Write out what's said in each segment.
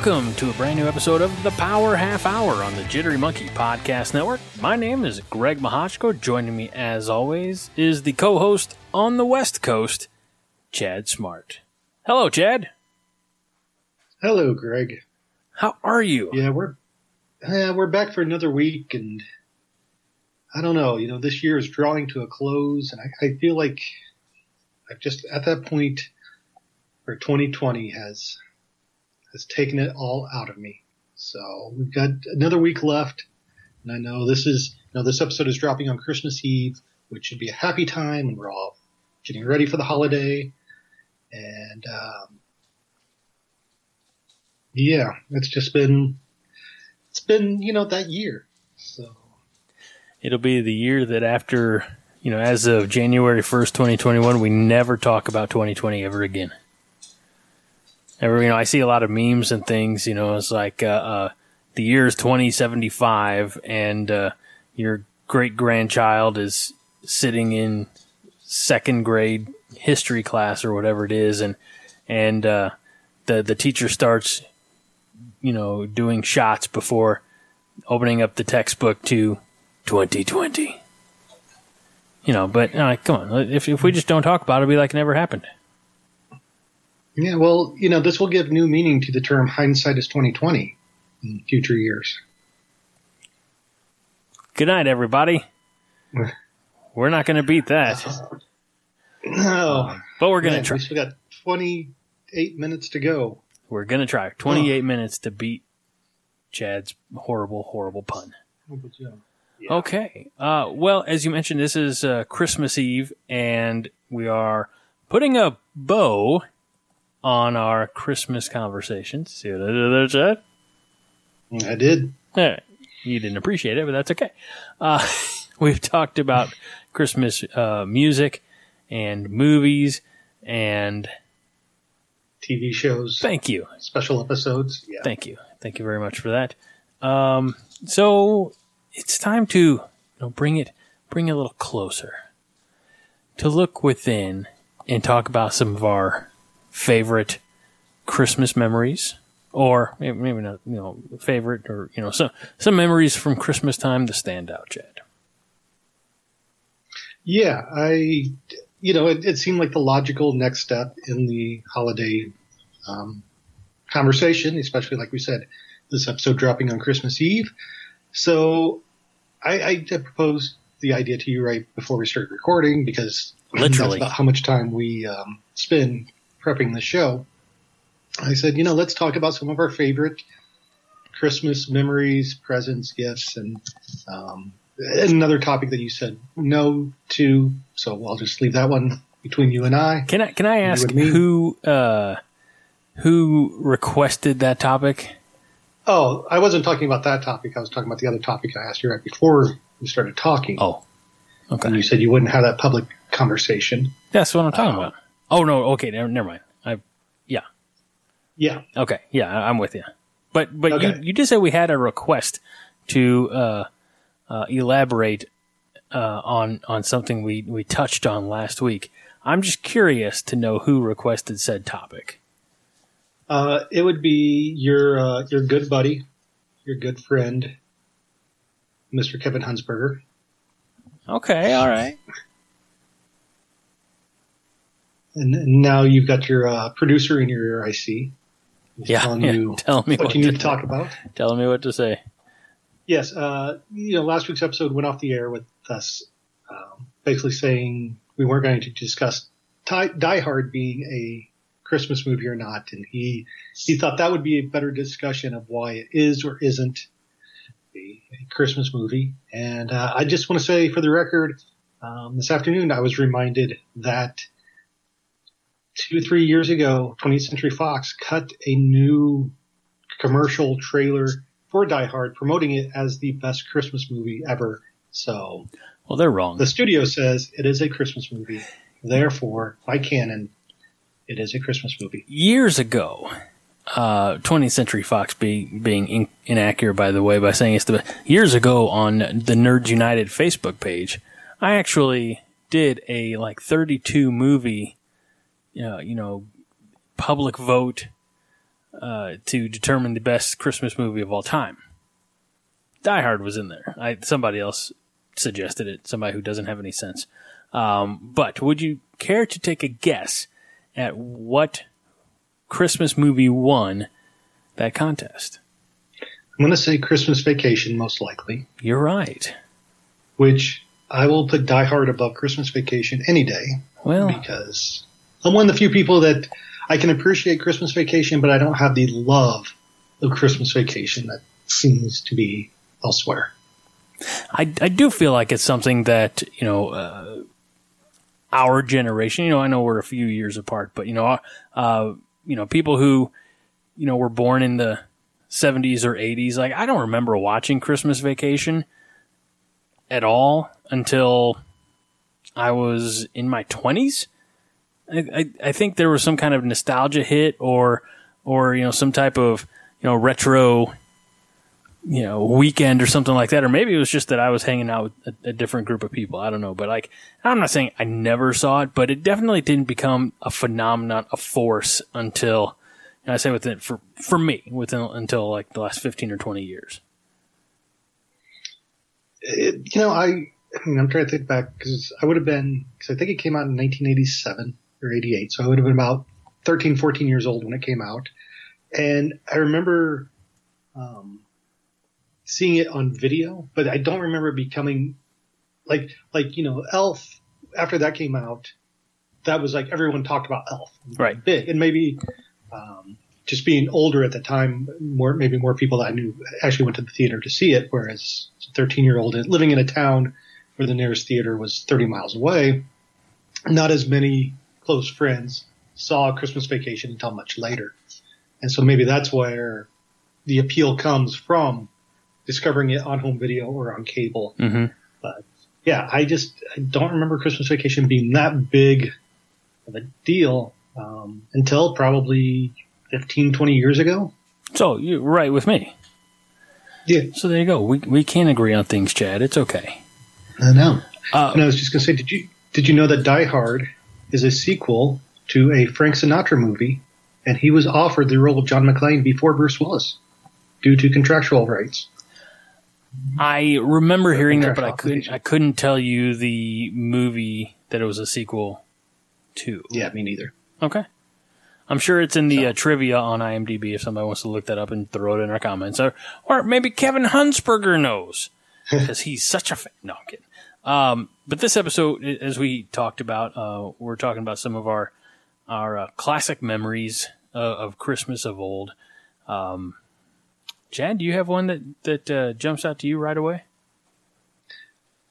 Welcome to a brand new episode of The Power Half Hour on the Jittery Monkey Podcast Network. My name is Greg Mahachko. Joining me, as always, is the co-host on the West Coast, Chad Smart. Hello, Chad. Hello, Greg. How are you? Yeah, we're back for another week, and I don't know. You know, this year is drawing to a close, and I feel like I've just at that point where 2020 has taken it all out of me. So we've got another week left, and I know this episode is dropping on Christmas Eve, which should be a happy time, and we're all getting ready for the holiday. And yeah, it's been that year. So it'll be the year that after, as of January 1st, 2021, we never talk about 2020 ever again. I see a lot of memes and things, it's like the year is 2075 and your great-grandchild is sitting in second-grade history class or whatever it is, and the teacher starts, doing shots before opening up the textbook to 2020. But come on, if we just don't talk about it, it'll be like it never happened. Yeah, well, this will give new meaning to the term hindsight is 20/20 in future years. Good night, everybody. We're not going to beat that. No. But we're going to try. We've got 28 minutes to go. We're going to try. 28 minutes to beat Chad's horrible, horrible pun. Yeah. Okay. Well, as you mentioned, this is Christmas Eve, and we are putting a bow on our Christmas conversations. See what I did there, Chad? I did. Right. You didn't appreciate it, but that's okay. We've talked about Christmas music and movies and TV shows. Thank you. Special episodes. Yeah. Thank you. Thank you very much for that. So it's time to bring it a little closer, to look within and talk about some of our favorite Christmas memories, or maybe not, favorite, or, some memories from Christmas time to stand out, Chad. Yeah, it seemed like the logical next step in the holiday conversation, especially like we said, this episode dropping on Christmas Eve. So I proposed the idea to you right before we started recording, because literally that's about how much time we spend prepping the show. I said, let's talk about some of our favorite Christmas memories, presents, gifts, and another topic that you said no to. So I'll just leave that one between you and I. Can I ask who requested that topic? Oh, I wasn't talking about that topic. I was talking about the other topic I asked you right before we started talking. Oh, okay. And you said you wouldn't have that public conversation. That's what I'm talking about. Oh, no. Okay. Never mind. Yeah. Yeah. Okay. Yeah. I'm with you. But okay. You just said we had a request to elaborate on something we touched on last week. I'm just curious to know who requested said topic. It would be your good buddy, your good friend, Mr. Kevin Hunsberger. Okay. All right. And now you've got your producer in your ear, I see. Telling me what you need to talk about. Telling me what to say. Yes. Last week's episode went off the air with us basically saying we weren't going to discuss Die Hard being a Christmas movie or not. And he thought that would be a better discussion of why it is or isn't a Christmas movie. And I just want to say, for the record, this afternoon I was reminded that 2-3 years ago, 20th Century Fox cut a new commercial trailer for Die Hard, promoting it as the best Christmas movie ever. So, well, they're wrong. The studio says it is a Christmas movie. Therefore, by canon, it is a Christmas movie. Years ago, 20th Century Fox being inaccurate, by the way, by saying it's the best. Years ago on the Nerds United Facebook page, I actually did a 32 movie public vote to determine the best Christmas movie of all time. Die Hard was in there. Somebody else suggested it, somebody who doesn't have any sense. But would you care to take a guess at what Christmas movie won that contest? I'm going to say Christmas Vacation, most likely. You're right. Which I will put Die Hard above Christmas Vacation any day. Well, because I'm one of the few people that I can appreciate Christmas Vacation, but I don't have the love of Christmas Vacation that seems to be elsewhere. I do feel like it's something that, you know, our generation, you know, I know we're a few years apart, but, you know, people who, you know, were born in the 70s or 80s, like, I don't remember watching Christmas Vacation at all until I was in my 20s. I think there was some kind of nostalgia hit or, you know, some type of, you know, retro, you know, weekend or something like that. Or maybe it was just that I was hanging out with a different group of people. I don't know. But like, I'm not saying I never saw it, but it definitely didn't become a phenomenon, a force until, you know, I say within, for me, until like the last 15 or 20 years. I'm trying to think back because I would have been, because I think it came out in 1987 or 88. So I would have been about 13, 14 years old when it came out. And I remember seeing it on video, but I don't remember it becoming like, you know, Elf, after that came out, that was like everyone talked about Elf. Right. Big. And maybe just being older at the time, maybe more people that I knew actually went to the theater to see it, whereas a 13-year-old living in a town where the nearest theater was 30 miles away, not as many close friends saw Christmas Vacation until much later. And so maybe that's where the appeal comes from, discovering it on home video or on cable. Mm-hmm. But yeah, I don't remember Christmas Vacation being that big of a deal until probably 15, 20 years ago. So you're right with me. Yeah. So there you go. We can't agree on things, Chad. It's okay. I know. And I was just going to say, did you know that Die Hard is a sequel to a Frank Sinatra movie, and he was offered the role of John McClane before Bruce Willis due to contractual rights? I remember hearing that, but I couldn't tell you the movie that it was a sequel to. Yeah, me neither. Okay. I'm sure it's in the trivia on IMDb if somebody wants to look that up and throw it in our comments. Or maybe Kevin Hunsberger knows because he's such a fan. No, I'm kidding. But this episode, as we talked about, we're talking about some of our classic memories of Christmas of old. Chad, do you have one that jumps out to you right away?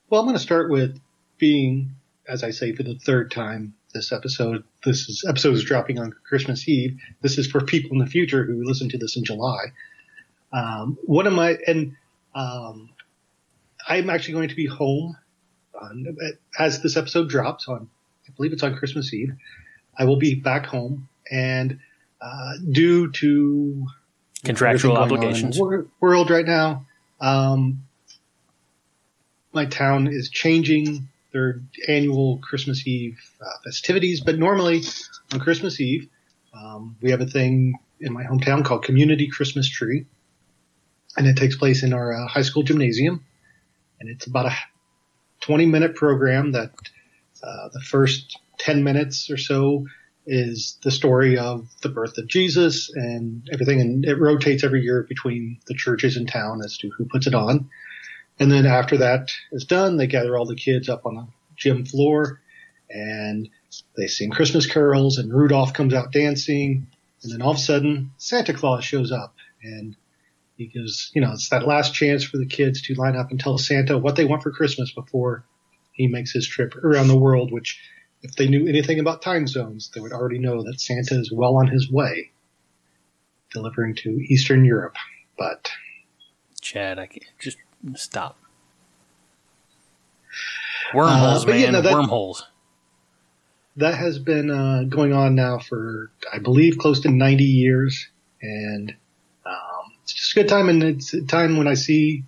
Well, I'm going to start with being, as I say for the third time this episode, this episode is dropping on Christmas Eve. This is for people in the future who listen to this in July. I'm actually going to be home as this episode drops on, I believe it's on Christmas Eve. I will be back home, and due to contractual obligations in the world right now, my town is changing their annual Christmas Eve festivities. But normally on Christmas Eve, we have a thing in my hometown called Community Christmas Tree, and it takes place in our high school gymnasium, and it's about a 20-minute program that the first 10 minutes or so is the story of the birth of Jesus and everything. And it rotates every year between the churches in town as to who puts it on. And then after that is done, they gather all the kids up on the gym floor and they sing Christmas carols, and Rudolph comes out dancing. And then all of a sudden, Santa Claus shows up, and he gives, you know, it's that last chance for the kids to line up and tell Santa what they want for Christmas before he makes his trip around the world, which, if they knew anything about time zones, they would already know that Santa is well on his way, delivering to Eastern Europe. But Chad, I can't just stop. Wormholes, man. Yeah, no, wormholes. That has been going on now for, I believe, close to 90 years, and it's just a good time, and it's a time when I see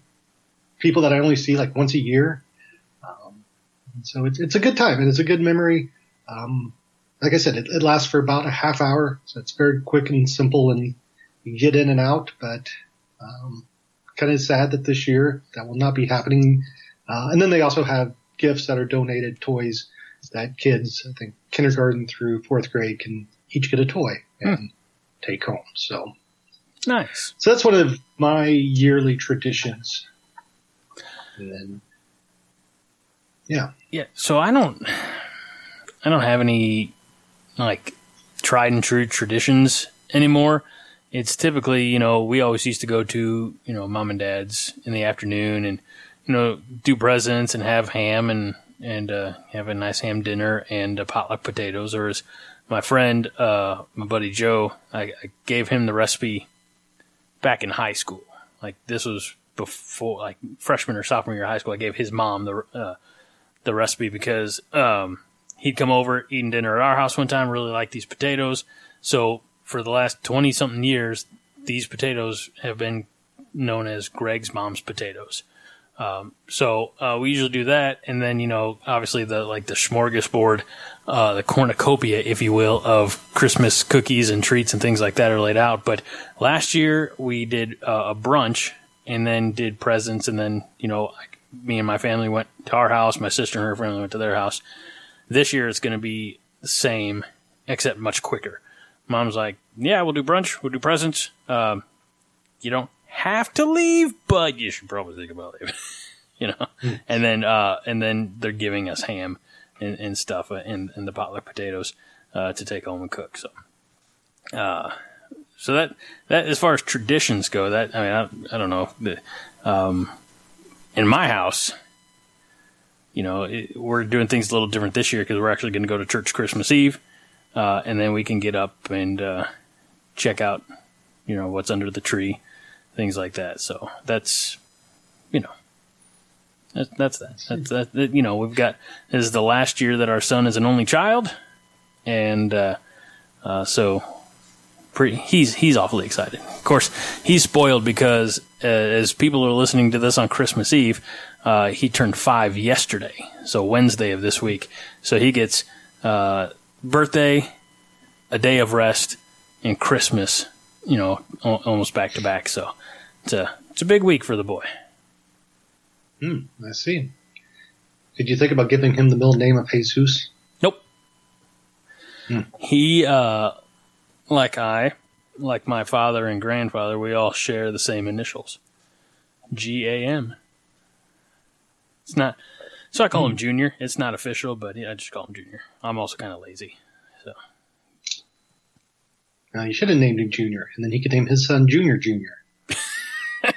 people that I only see like once a year. So it's a good time, and it's a good memory. Like I said, it lasts for about a half hour, so it's very quick and simple and you get in and out, but kind of sad that this year that will not be happening. And then they also have gifts that are donated, toys that kids, I think, kindergarten through fourth grade can each get a toy and take home. So nice. So that's one of my yearly traditions. And then, yeah. So I don't have any like tried and true traditions anymore. It's typically, we always used to go to, mom and dad's in the afternoon and, do presents and have ham and have a nice ham dinner and potluck potatoes. Or as my friend, my buddy Joe, I gave him the recipe back in high school. Like this was before, like freshman or sophomore year of high school. I gave his mom the recipe because he'd come over eating dinner at our house one time, really liked these potatoes. So for the last 20-something years, these potatoes have been known as Greg's mom's potatoes. So we usually do that. And then, obviously the smorgasbord, the cornucopia, if you will, of Christmas cookies and treats and things like that are laid out. But last year we did a brunch and then did presents. And then, me and my family went to our house. My sister and her family went to their house. This year it's going to be the same, except much quicker. Mom's like, yeah, we'll do brunch. We'll do presents. You don't have to leave, but you should probably think about it, and then they're giving us ham and stuff and the potluck potatoes, to take home and cook. So that, as far as traditions go, I don't know. In my house, we're doing things a little different this year because we're actually going to go to church Christmas Eve. And then we can get up and, check out, what's under the tree. Things like that. So that's, that's that. That's that. We've got, this is the last year that our son is an only child. And, so he's awfully excited. Of course, he's spoiled because as people are listening to this on Christmas Eve, he turned 5 yesterday. So Wednesday of this week. So he gets, birthday, a day of rest, and Christmas, almost back to back. So it's a big week for the boy. I see. Did you think about giving him the middle name of Jesus? Nope. He, like my father and grandfather, we all share the same initials. G-A-M. It's not, so I call him Junior. It's not official, but I just call him Junior. I'm also kind of lazy. You should have named him Junior, and then he could name his son Junior. I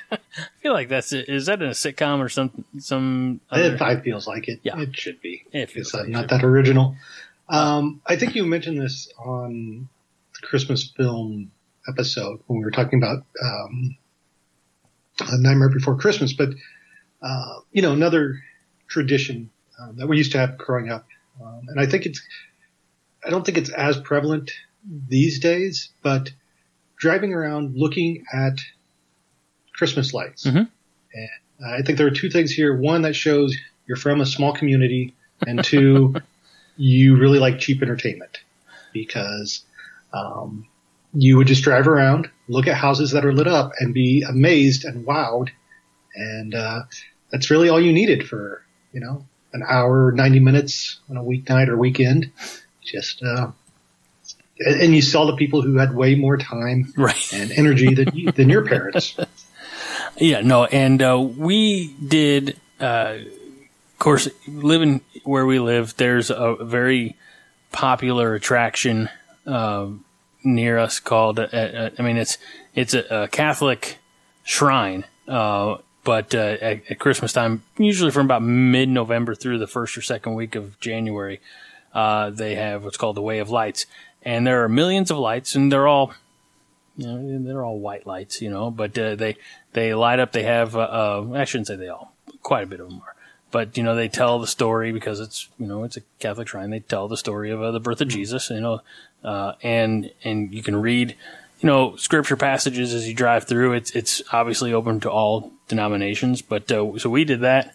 feel like that's it. Is that in a sitcom or some other? It feels like it. Yeah. It should be. It's like not that original. I think you mentioned this on the Christmas film episode when we were talking about Nightmare Before Christmas. But, another tradition that we used to have growing up, and I don't think it's as prevalent these days, but driving around looking at Christmas lights. Mm-hmm. And I think there are two things here. One, that shows you're from a small community, and two, you really like cheap entertainment because you would just drive around, look at houses that are lit up, and be amazed and wowed. And that's really all you needed for, an hour, 90 minutes on a weeknight or weekend. Just and you saw the people who had way more time and energy than your parents. Yeah, no, and we did, of course, living where we live, there's a very popular attraction near us called, it's a Catholic shrine, but at Christmas time, usually from about mid-November through the first or second week of January, they have what's called the Way of Lights. And there are millions of lights, and they're all white lights, but they light up. They have, I shouldn't say they all, quite a bit of them are. But, they tell the story because it's, it's a Catholic shrine. They tell the story of the birth of Jesus, and you can read, scripture passages as you drive through. It's obviously open to all denominations, but, so we did that,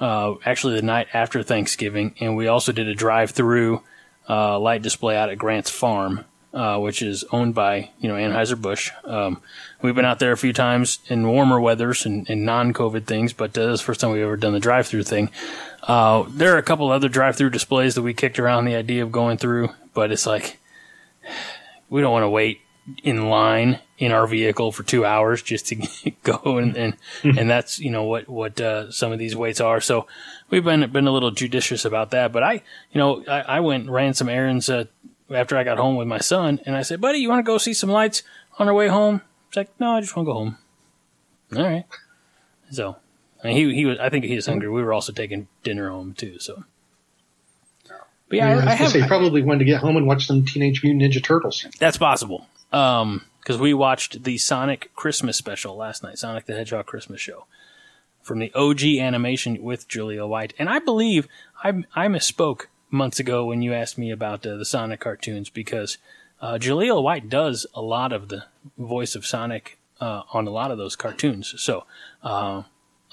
actually the night after Thanksgiving, and we also did a drive through light display out at Grant's Farm which is owned by, Anheuser-Busch. We've been out there a few times in warmer weathers and non-COVID things, but this is the first time we've ever done the drive-through thing. There are a couple other drive-through displays that we kicked around the idea of going through, but it's like, we don't want to wait in line in our vehicle for 2 hours just to go. And that's, what some of these waits are. So we've been a little judicious about that, but I went and ran some errands, after I got home with my son, and I said, buddy, you want to go see some lights on our way home? He's like, no, I just want to go home. All right. So he was hungry. We were also taking dinner home too. So, but yeah, I probably wanted to get home and watch some Teenage Mutant Ninja Turtles. That's possible. Because we watched the Sonic Christmas special last night, Sonic the Hedgehog Christmas show from the OG animation with Jaleel White. And I believe I misspoke months ago when you asked me about the Sonic cartoons, because Jaleel White does a lot of the voice of Sonic on a lot of those cartoons. So a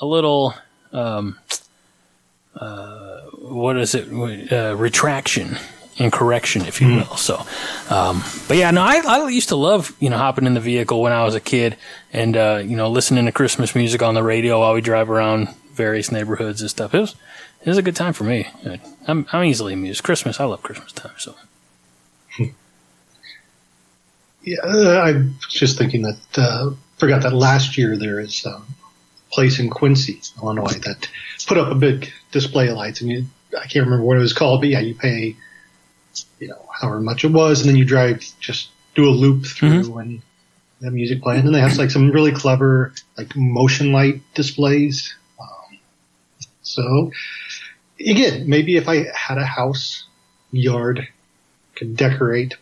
little retraction and correction, if you will. So, but yeah, no, I used to love, hopping in the vehicle when I was a kid and, listening to Christmas music on the radio while we drive around various neighborhoods and stuff. It was a good time for me. I'm easily amused. Christmas, I love Christmas time. So, yeah, I was just thinking that, forgot that last year there is a place in Quincy, Illinois that put up a big display of lights, and I can't remember what it was called, but yeah, you pay, however much it was, and then you do a loop through and that music play. And then they have like some really clever, like motion light displays. So again, maybe if I had a house, yard, could decorate,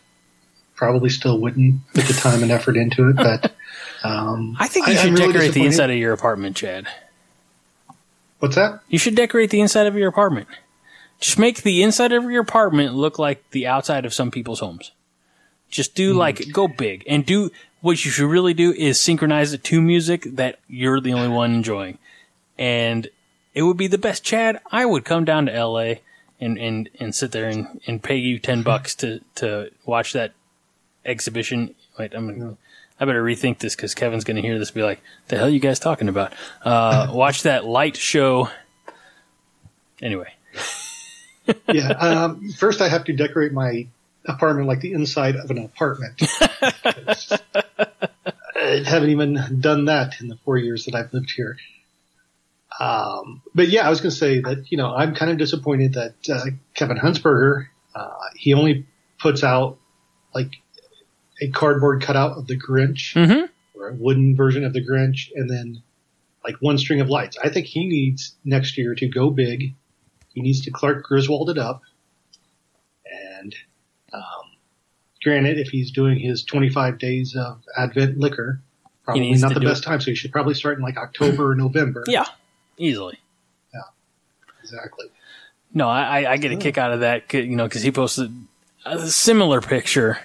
probably still wouldn't put the time and effort into it. But, I think you should decorate the inside of your apartment, Chad. What's that? You should decorate the inside of your apartment. Just make the inside of your apartment look like the outside of some people's homes. Just do go big, and do what you should really do is synchronize it to music that you're the only one enjoying. And it would be the best, Chad. I would come down to LA and sit there and pay you $10 to watch that exhibition. Wait, I better rethink this, because Kevin's going to hear this and be like, the hell are you guys talking about? Watch that light show. Anyway. Yeah. First, I have to decorate my apartment like the inside of an apartment. I haven't even done that in the 4 years that I've lived here. But yeah, I was going to say that, I'm kind of disappointed that Kevin Hunsberger, he only puts out like a cardboard cutout of the Grinch or a wooden version of the Grinch, and then like one string of lights. I think he needs next year to go big. He needs to Clark Griswold it up. And granted, if he's doing his 25 days of Advent liquor, probably not the best time. So he should probably start in like October or November. Yeah. Easily. Yeah, exactly. No, I get a kick out of that, because he posted a similar picture,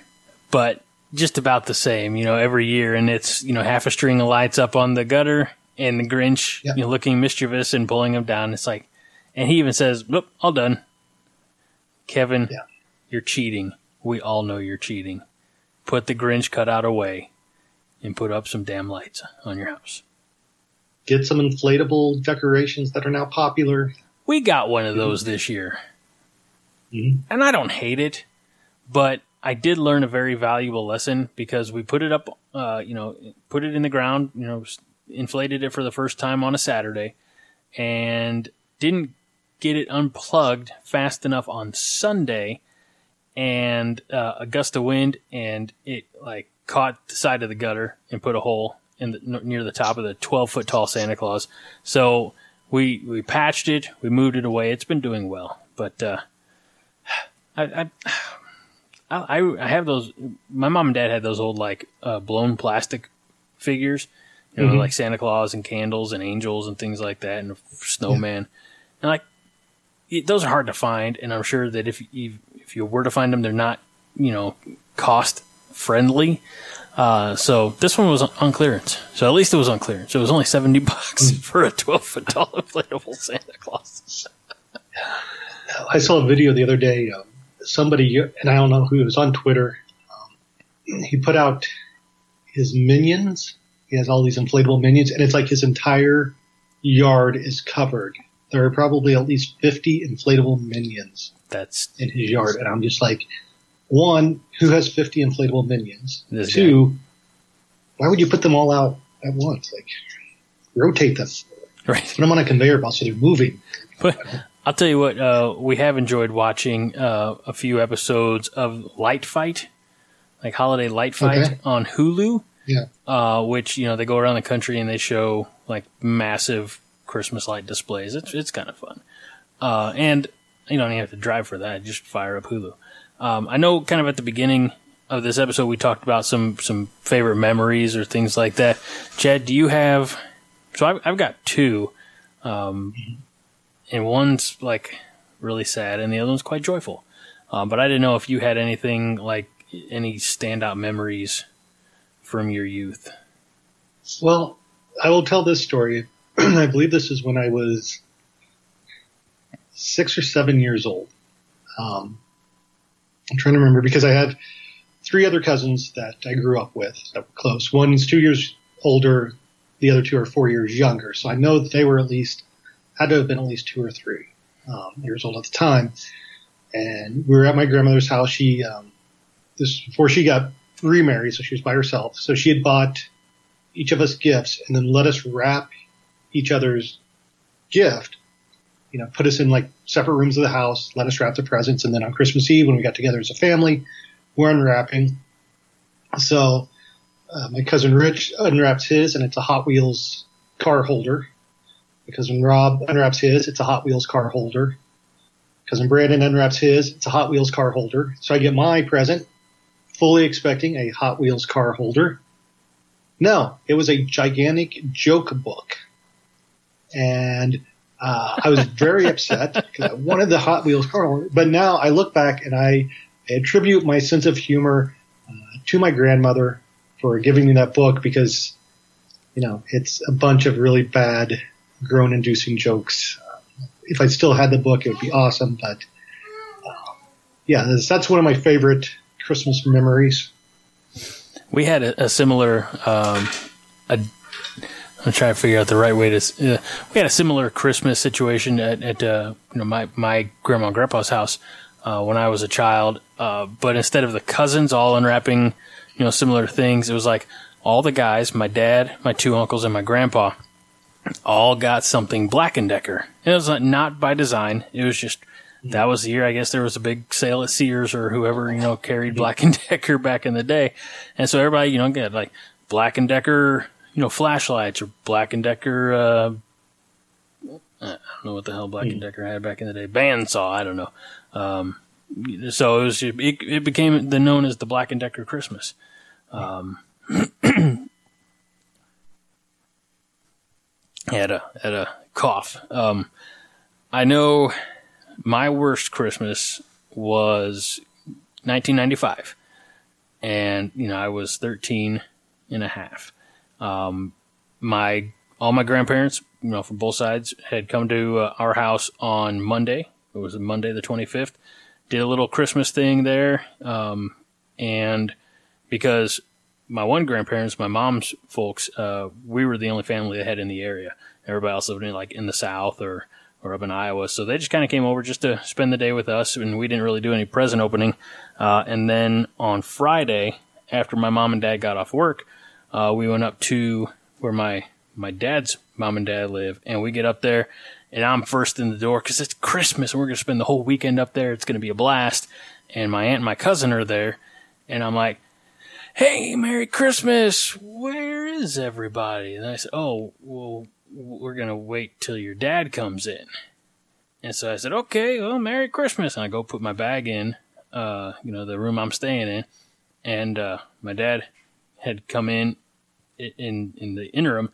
but just about the same, every year. And it's, half a string of lights up on the gutter and the Grinch, looking mischievous and pulling them down. It's like, and he even says, nope, all done. Kevin, you're cheating. We all know you're cheating. Put the Grinch cutout away and put up some damn lights on your house. Get some inflatable decorations that are now popular. We got one of those this year. Mm-hmm. And I don't hate it, but I did learn a very valuable lesson, because we put it up, put it in the ground, inflated it for the first time on a Saturday, and didn't get it unplugged fast enough on Sunday, and a gust of wind, and it like caught the side of the gutter and put a hole near the top of the 12-foot tall Santa Claus. So we patched it, we moved it away. It's been doing well, but I have those. My mom and dad had those old like blown plastic figures, like Santa Claus and candles and angels and things like that, and a snowman. Yeah. And those are hard to find, and I'm sure that if you were to find them, they're not cost friendly. So this one was on clearance. So at least it was on clearance. It was only $70 for a 12-foot tall inflatable Santa Claus. I saw a video the other day. Somebody, and I don't know who, it was on Twitter, he put out his minions. He has all these inflatable minions, and it's like his entire yard is covered. There are probably at least 50 inflatable minions that's in his yard. And I'm just like, one, who has 50 inflatable minions? Two, why would you put them all out at once? Like, rotate them. Right. Put them on a conveyor belt so they're moving. But I'll tell you what, we have enjoyed watching a few episodes of Light Fight, like Holiday Light Fight on Hulu. Yeah. Which, you know, they go around the country and they show like massive Christmas light displays. It's kind of fun. And you don't even have to drive for that. Just fire up Hulu. I know kind of at the beginning of this episode, we talked about some favorite memories or things like that. Chad, do you have, so I've got two, and one's like really sad and the other one's quite joyful. But I didn't know if you had anything like any standout memories from your youth. Well, I will tell this story. I believe this is when I was 6 or 7 years old. I'm trying to remember because I have three other cousins that I grew up with that were close. One is 2 years older. The other two are 4 years younger. So I know that they were had to have been at least 2 or 3 years old at the time. And we were at my grandmother's house. She, this before she got remarried, so she was by herself. So she had bought each of us gifts and then let us wrap each other's gift, you know, put us in like separate rooms of the house, let us wrap the presents. And then on Christmas Eve, when we got together as a family, we're unwrapping. So my cousin Rich unwraps his, and it's a Hot Wheels car holder. My cousin Rob unwraps his, it's a Hot Wheels car holder. Cousin Brandon unwraps his, it's a Hot Wheels car holder. So I get my present, fully expecting a Hot Wheels car holder. No, it was a gigantic joke book. And I was very upset because I wanted the Hot Wheels car holder. But now I look back and I attribute my sense of humor to my grandmother for giving me that book because, you know, it's a bunch of really bad groan-inducing jokes. If I still had the book, it would be awesome. But, yeah, that's one of my favorite Christmas memories. We had a similar I'm trying to figure out the right way to. We had a similar Christmas situation at you know, my grandma and grandpa's house when I was a child. But instead of the cousins all unwrapping, you know, similar things, it was like all the guys, my dad, my two uncles, and my grandpa, all got something Black and Decker. And it was not by design. It was just that was the year. I guess there was a big sale at Sears or whoever, you know, carried Black and Decker back in the day, and so everybody, you know, got like Black and Decker, you know, flashlights or Black and Decker, I don't know what the hell Black and Decker had back in the day. Bandsaw, I don't know. So it was, it became known as the Black and Decker Christmas. I had a cough. I know my worst Christmas was 1995. And, you know, I was 13 and a half. All my grandparents, you know, from both sides had come to our house on Monday. It was Monday the 25th. Did a little Christmas thing there. And because my one grandparents, my mom's folks, we were the only family they had in the area. Everybody else lived in like in the South or up in Iowa. So they just kind of came over just to spend the day with us, and we didn't really do any present opening. And then on Friday, after my mom and dad got off work, we went up to where my dad's mom and dad live, and we get up there, and I'm first in the door because it's Christmas, and we're going to spend the whole weekend up there. It's going to be a blast. And my aunt and my cousin are there, and I'm like, hey, Merry Christmas. Where is everybody? And I said, oh, well, we're going to wait till your dad comes in. And so I said, okay, well, Merry Christmas. And I go put my bag in, you know, the room I'm staying in, and my dad had come in the interim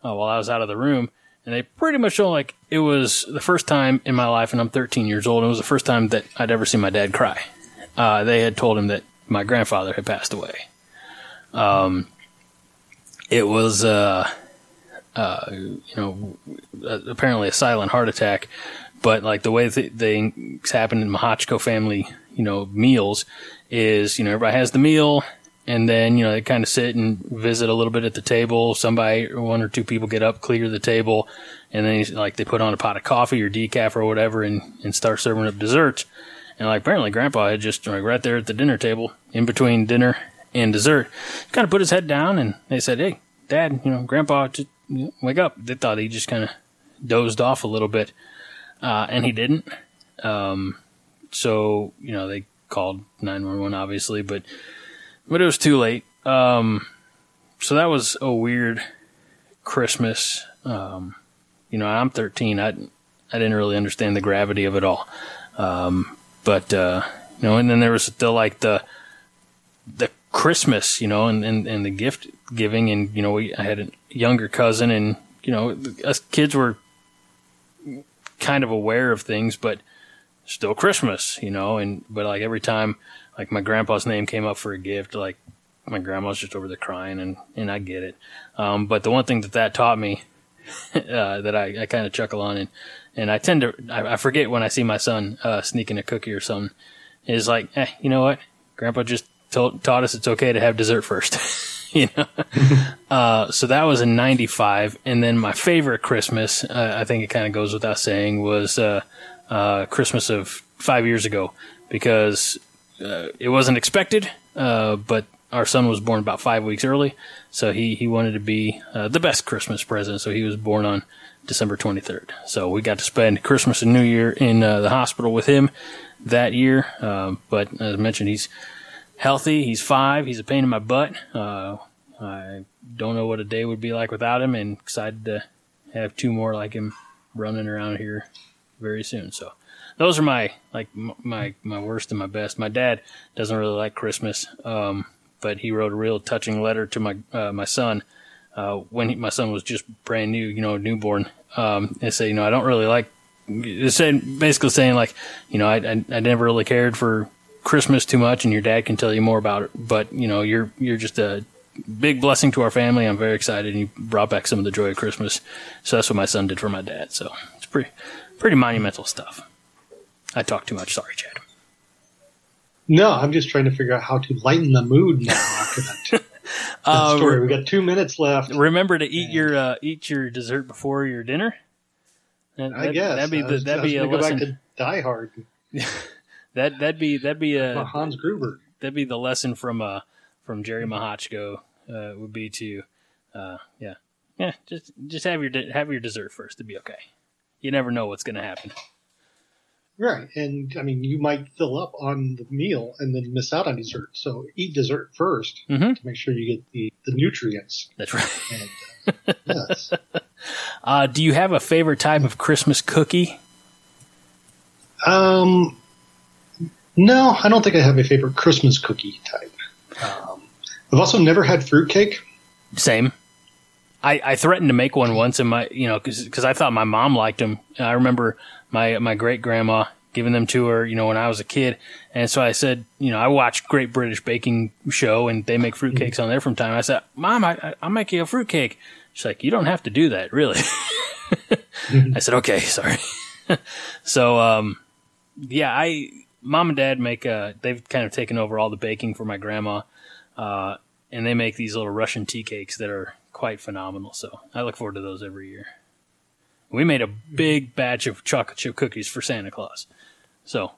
while I was out of the room, and they pretty much show like it was the first time in my life, and I'm 13 years old, and it was the first time that I'd ever seen my dad cry. They had told him that my grandfather had passed away. It was you know, apparently a silent heart attack, but like the way that things happened in Mahachko family, you know, meals is, you know, everybody has the meal. And then, you know, they kind of sit and visit a little bit at the table. Somebody, one or two people get up, clear the table. And then, like, they put on a pot of coffee or decaf or whatever and start serving up dessert. And, like, apparently Grandpa had just, like, right there at the dinner table, in between dinner and dessert, kind of put his head down, and they said, "Hey, Dad, you know, Grandpa, just, you know, wake up." They thought he just kind of dozed off a little bit, and he didn't. So, you know, they called 911, obviously, but it was too late. So that was a weird Christmas. You know, I'm 13. I didn't really understand the gravity of it all. But you know, and then there was still like the Christmas, you know, and the gift giving. And, you know, I had a younger cousin, and, you know, us kids were kind of aware of things, but still Christmas, you know. And, but like every time, like my grandpa's name came up for a gift, like my grandma's just over there crying, and I get it. But the one thing that taught me, that I kind of chuckle on, and I tend to, I forget when I see my son, sneaking a cookie or something, is like, you know what? Grandpa just taught us it's okay to have dessert first, you know? So that was in 95. And then my favorite Christmas, I think it kind of goes without saying, was, Christmas of 5 years ago, because, it wasn't expected, but our son was born about 5 weeks early. So he wanted to be, the best Christmas present. So he was born on December 23rd. So we got to spend Christmas and New Year in the hospital with him that year. But as I mentioned, he's healthy. He's five. He's a pain in my butt. I don't know what a day would be like without him, and excited to have two more like him running around here very soon. So those are my worst and my best. My dad doesn't really like Christmas, but he wrote a real touching letter to my son when my son was just brand new, you know, newborn. And said, you know, I don't really like. It said, basically saying like, you know, I never really cared for Christmas too much, and your dad can tell you more about it. But, you know, you're just a big blessing to our family. I'm very excited, and you brought back some of the joy of Christmas. So that's what my son did for my dad. So it's pretty monumental stuff. I talk too much. Sorry, Chad. No, I'm just trying to figure out how to lighten the mood now after that story. We got 2 minutes left. Remember to eat your dessert before your dinner. I guess that'd be a lesson. Go back to Die Hard. that'd be a Hans Gruber. That'd be the lesson from Jerry Mahachko. Would be to just have your dessert first. It'd be okay. You never know what's going to happen. Right, and I mean, you might fill up on the meal and then miss out on dessert. So eat dessert first to make sure you get the nutrients. That's right. And, yes. Do you have a favorite type of Christmas cookie? No, I don't think I have a favorite Christmas cookie type. I've also never had fruitcake. Same. I threatened to make one once in my, you know, because I thought my mom liked them. I remember my great-grandma giving them to her, you know, when I was a kid. And so I said, you know, I watched Great British Baking Show, and they make fruitcakes on there from time. I said, Mom, I'll make you a fruitcake. She's like, you don't have to do that, really. I said, okay, sorry. So, Mom and Dad make, they've kind of taken over all the baking for my grandma, and they make these little Russian tea cakes that are quite phenomenal. So I look forward to those every year. We made a big batch of chocolate chip cookies for Santa Claus. So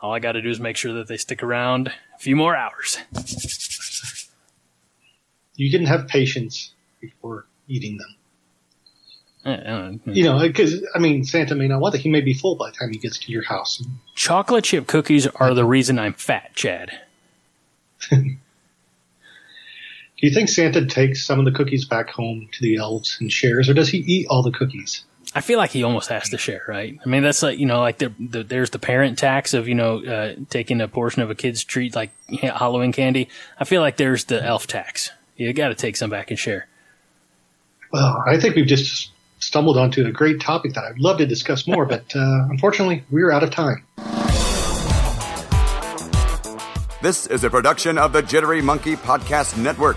all I got to do is make sure that they stick around a few more hours. You didn't have patience before eating them. You know, because, I mean, Santa may not want that. He may be full by the time he gets to your house. Chocolate chip cookies are the reason I'm fat, Chad. Do you think Santa takes some of the cookies back home to the elves and shares, or does he eat all the cookies? I feel like he almost has to share, right? I mean, that's like, you know, like there's the parent tax of, you know, taking a portion of a kid's treat, like Halloween candy. I feel like there's the elf tax. You got to take some back and share. Well, I think we've just stumbled onto a great topic that I'd love to discuss more, but unfortunately, we're out of time. This is a production of the Jittery Monkey Podcast Network.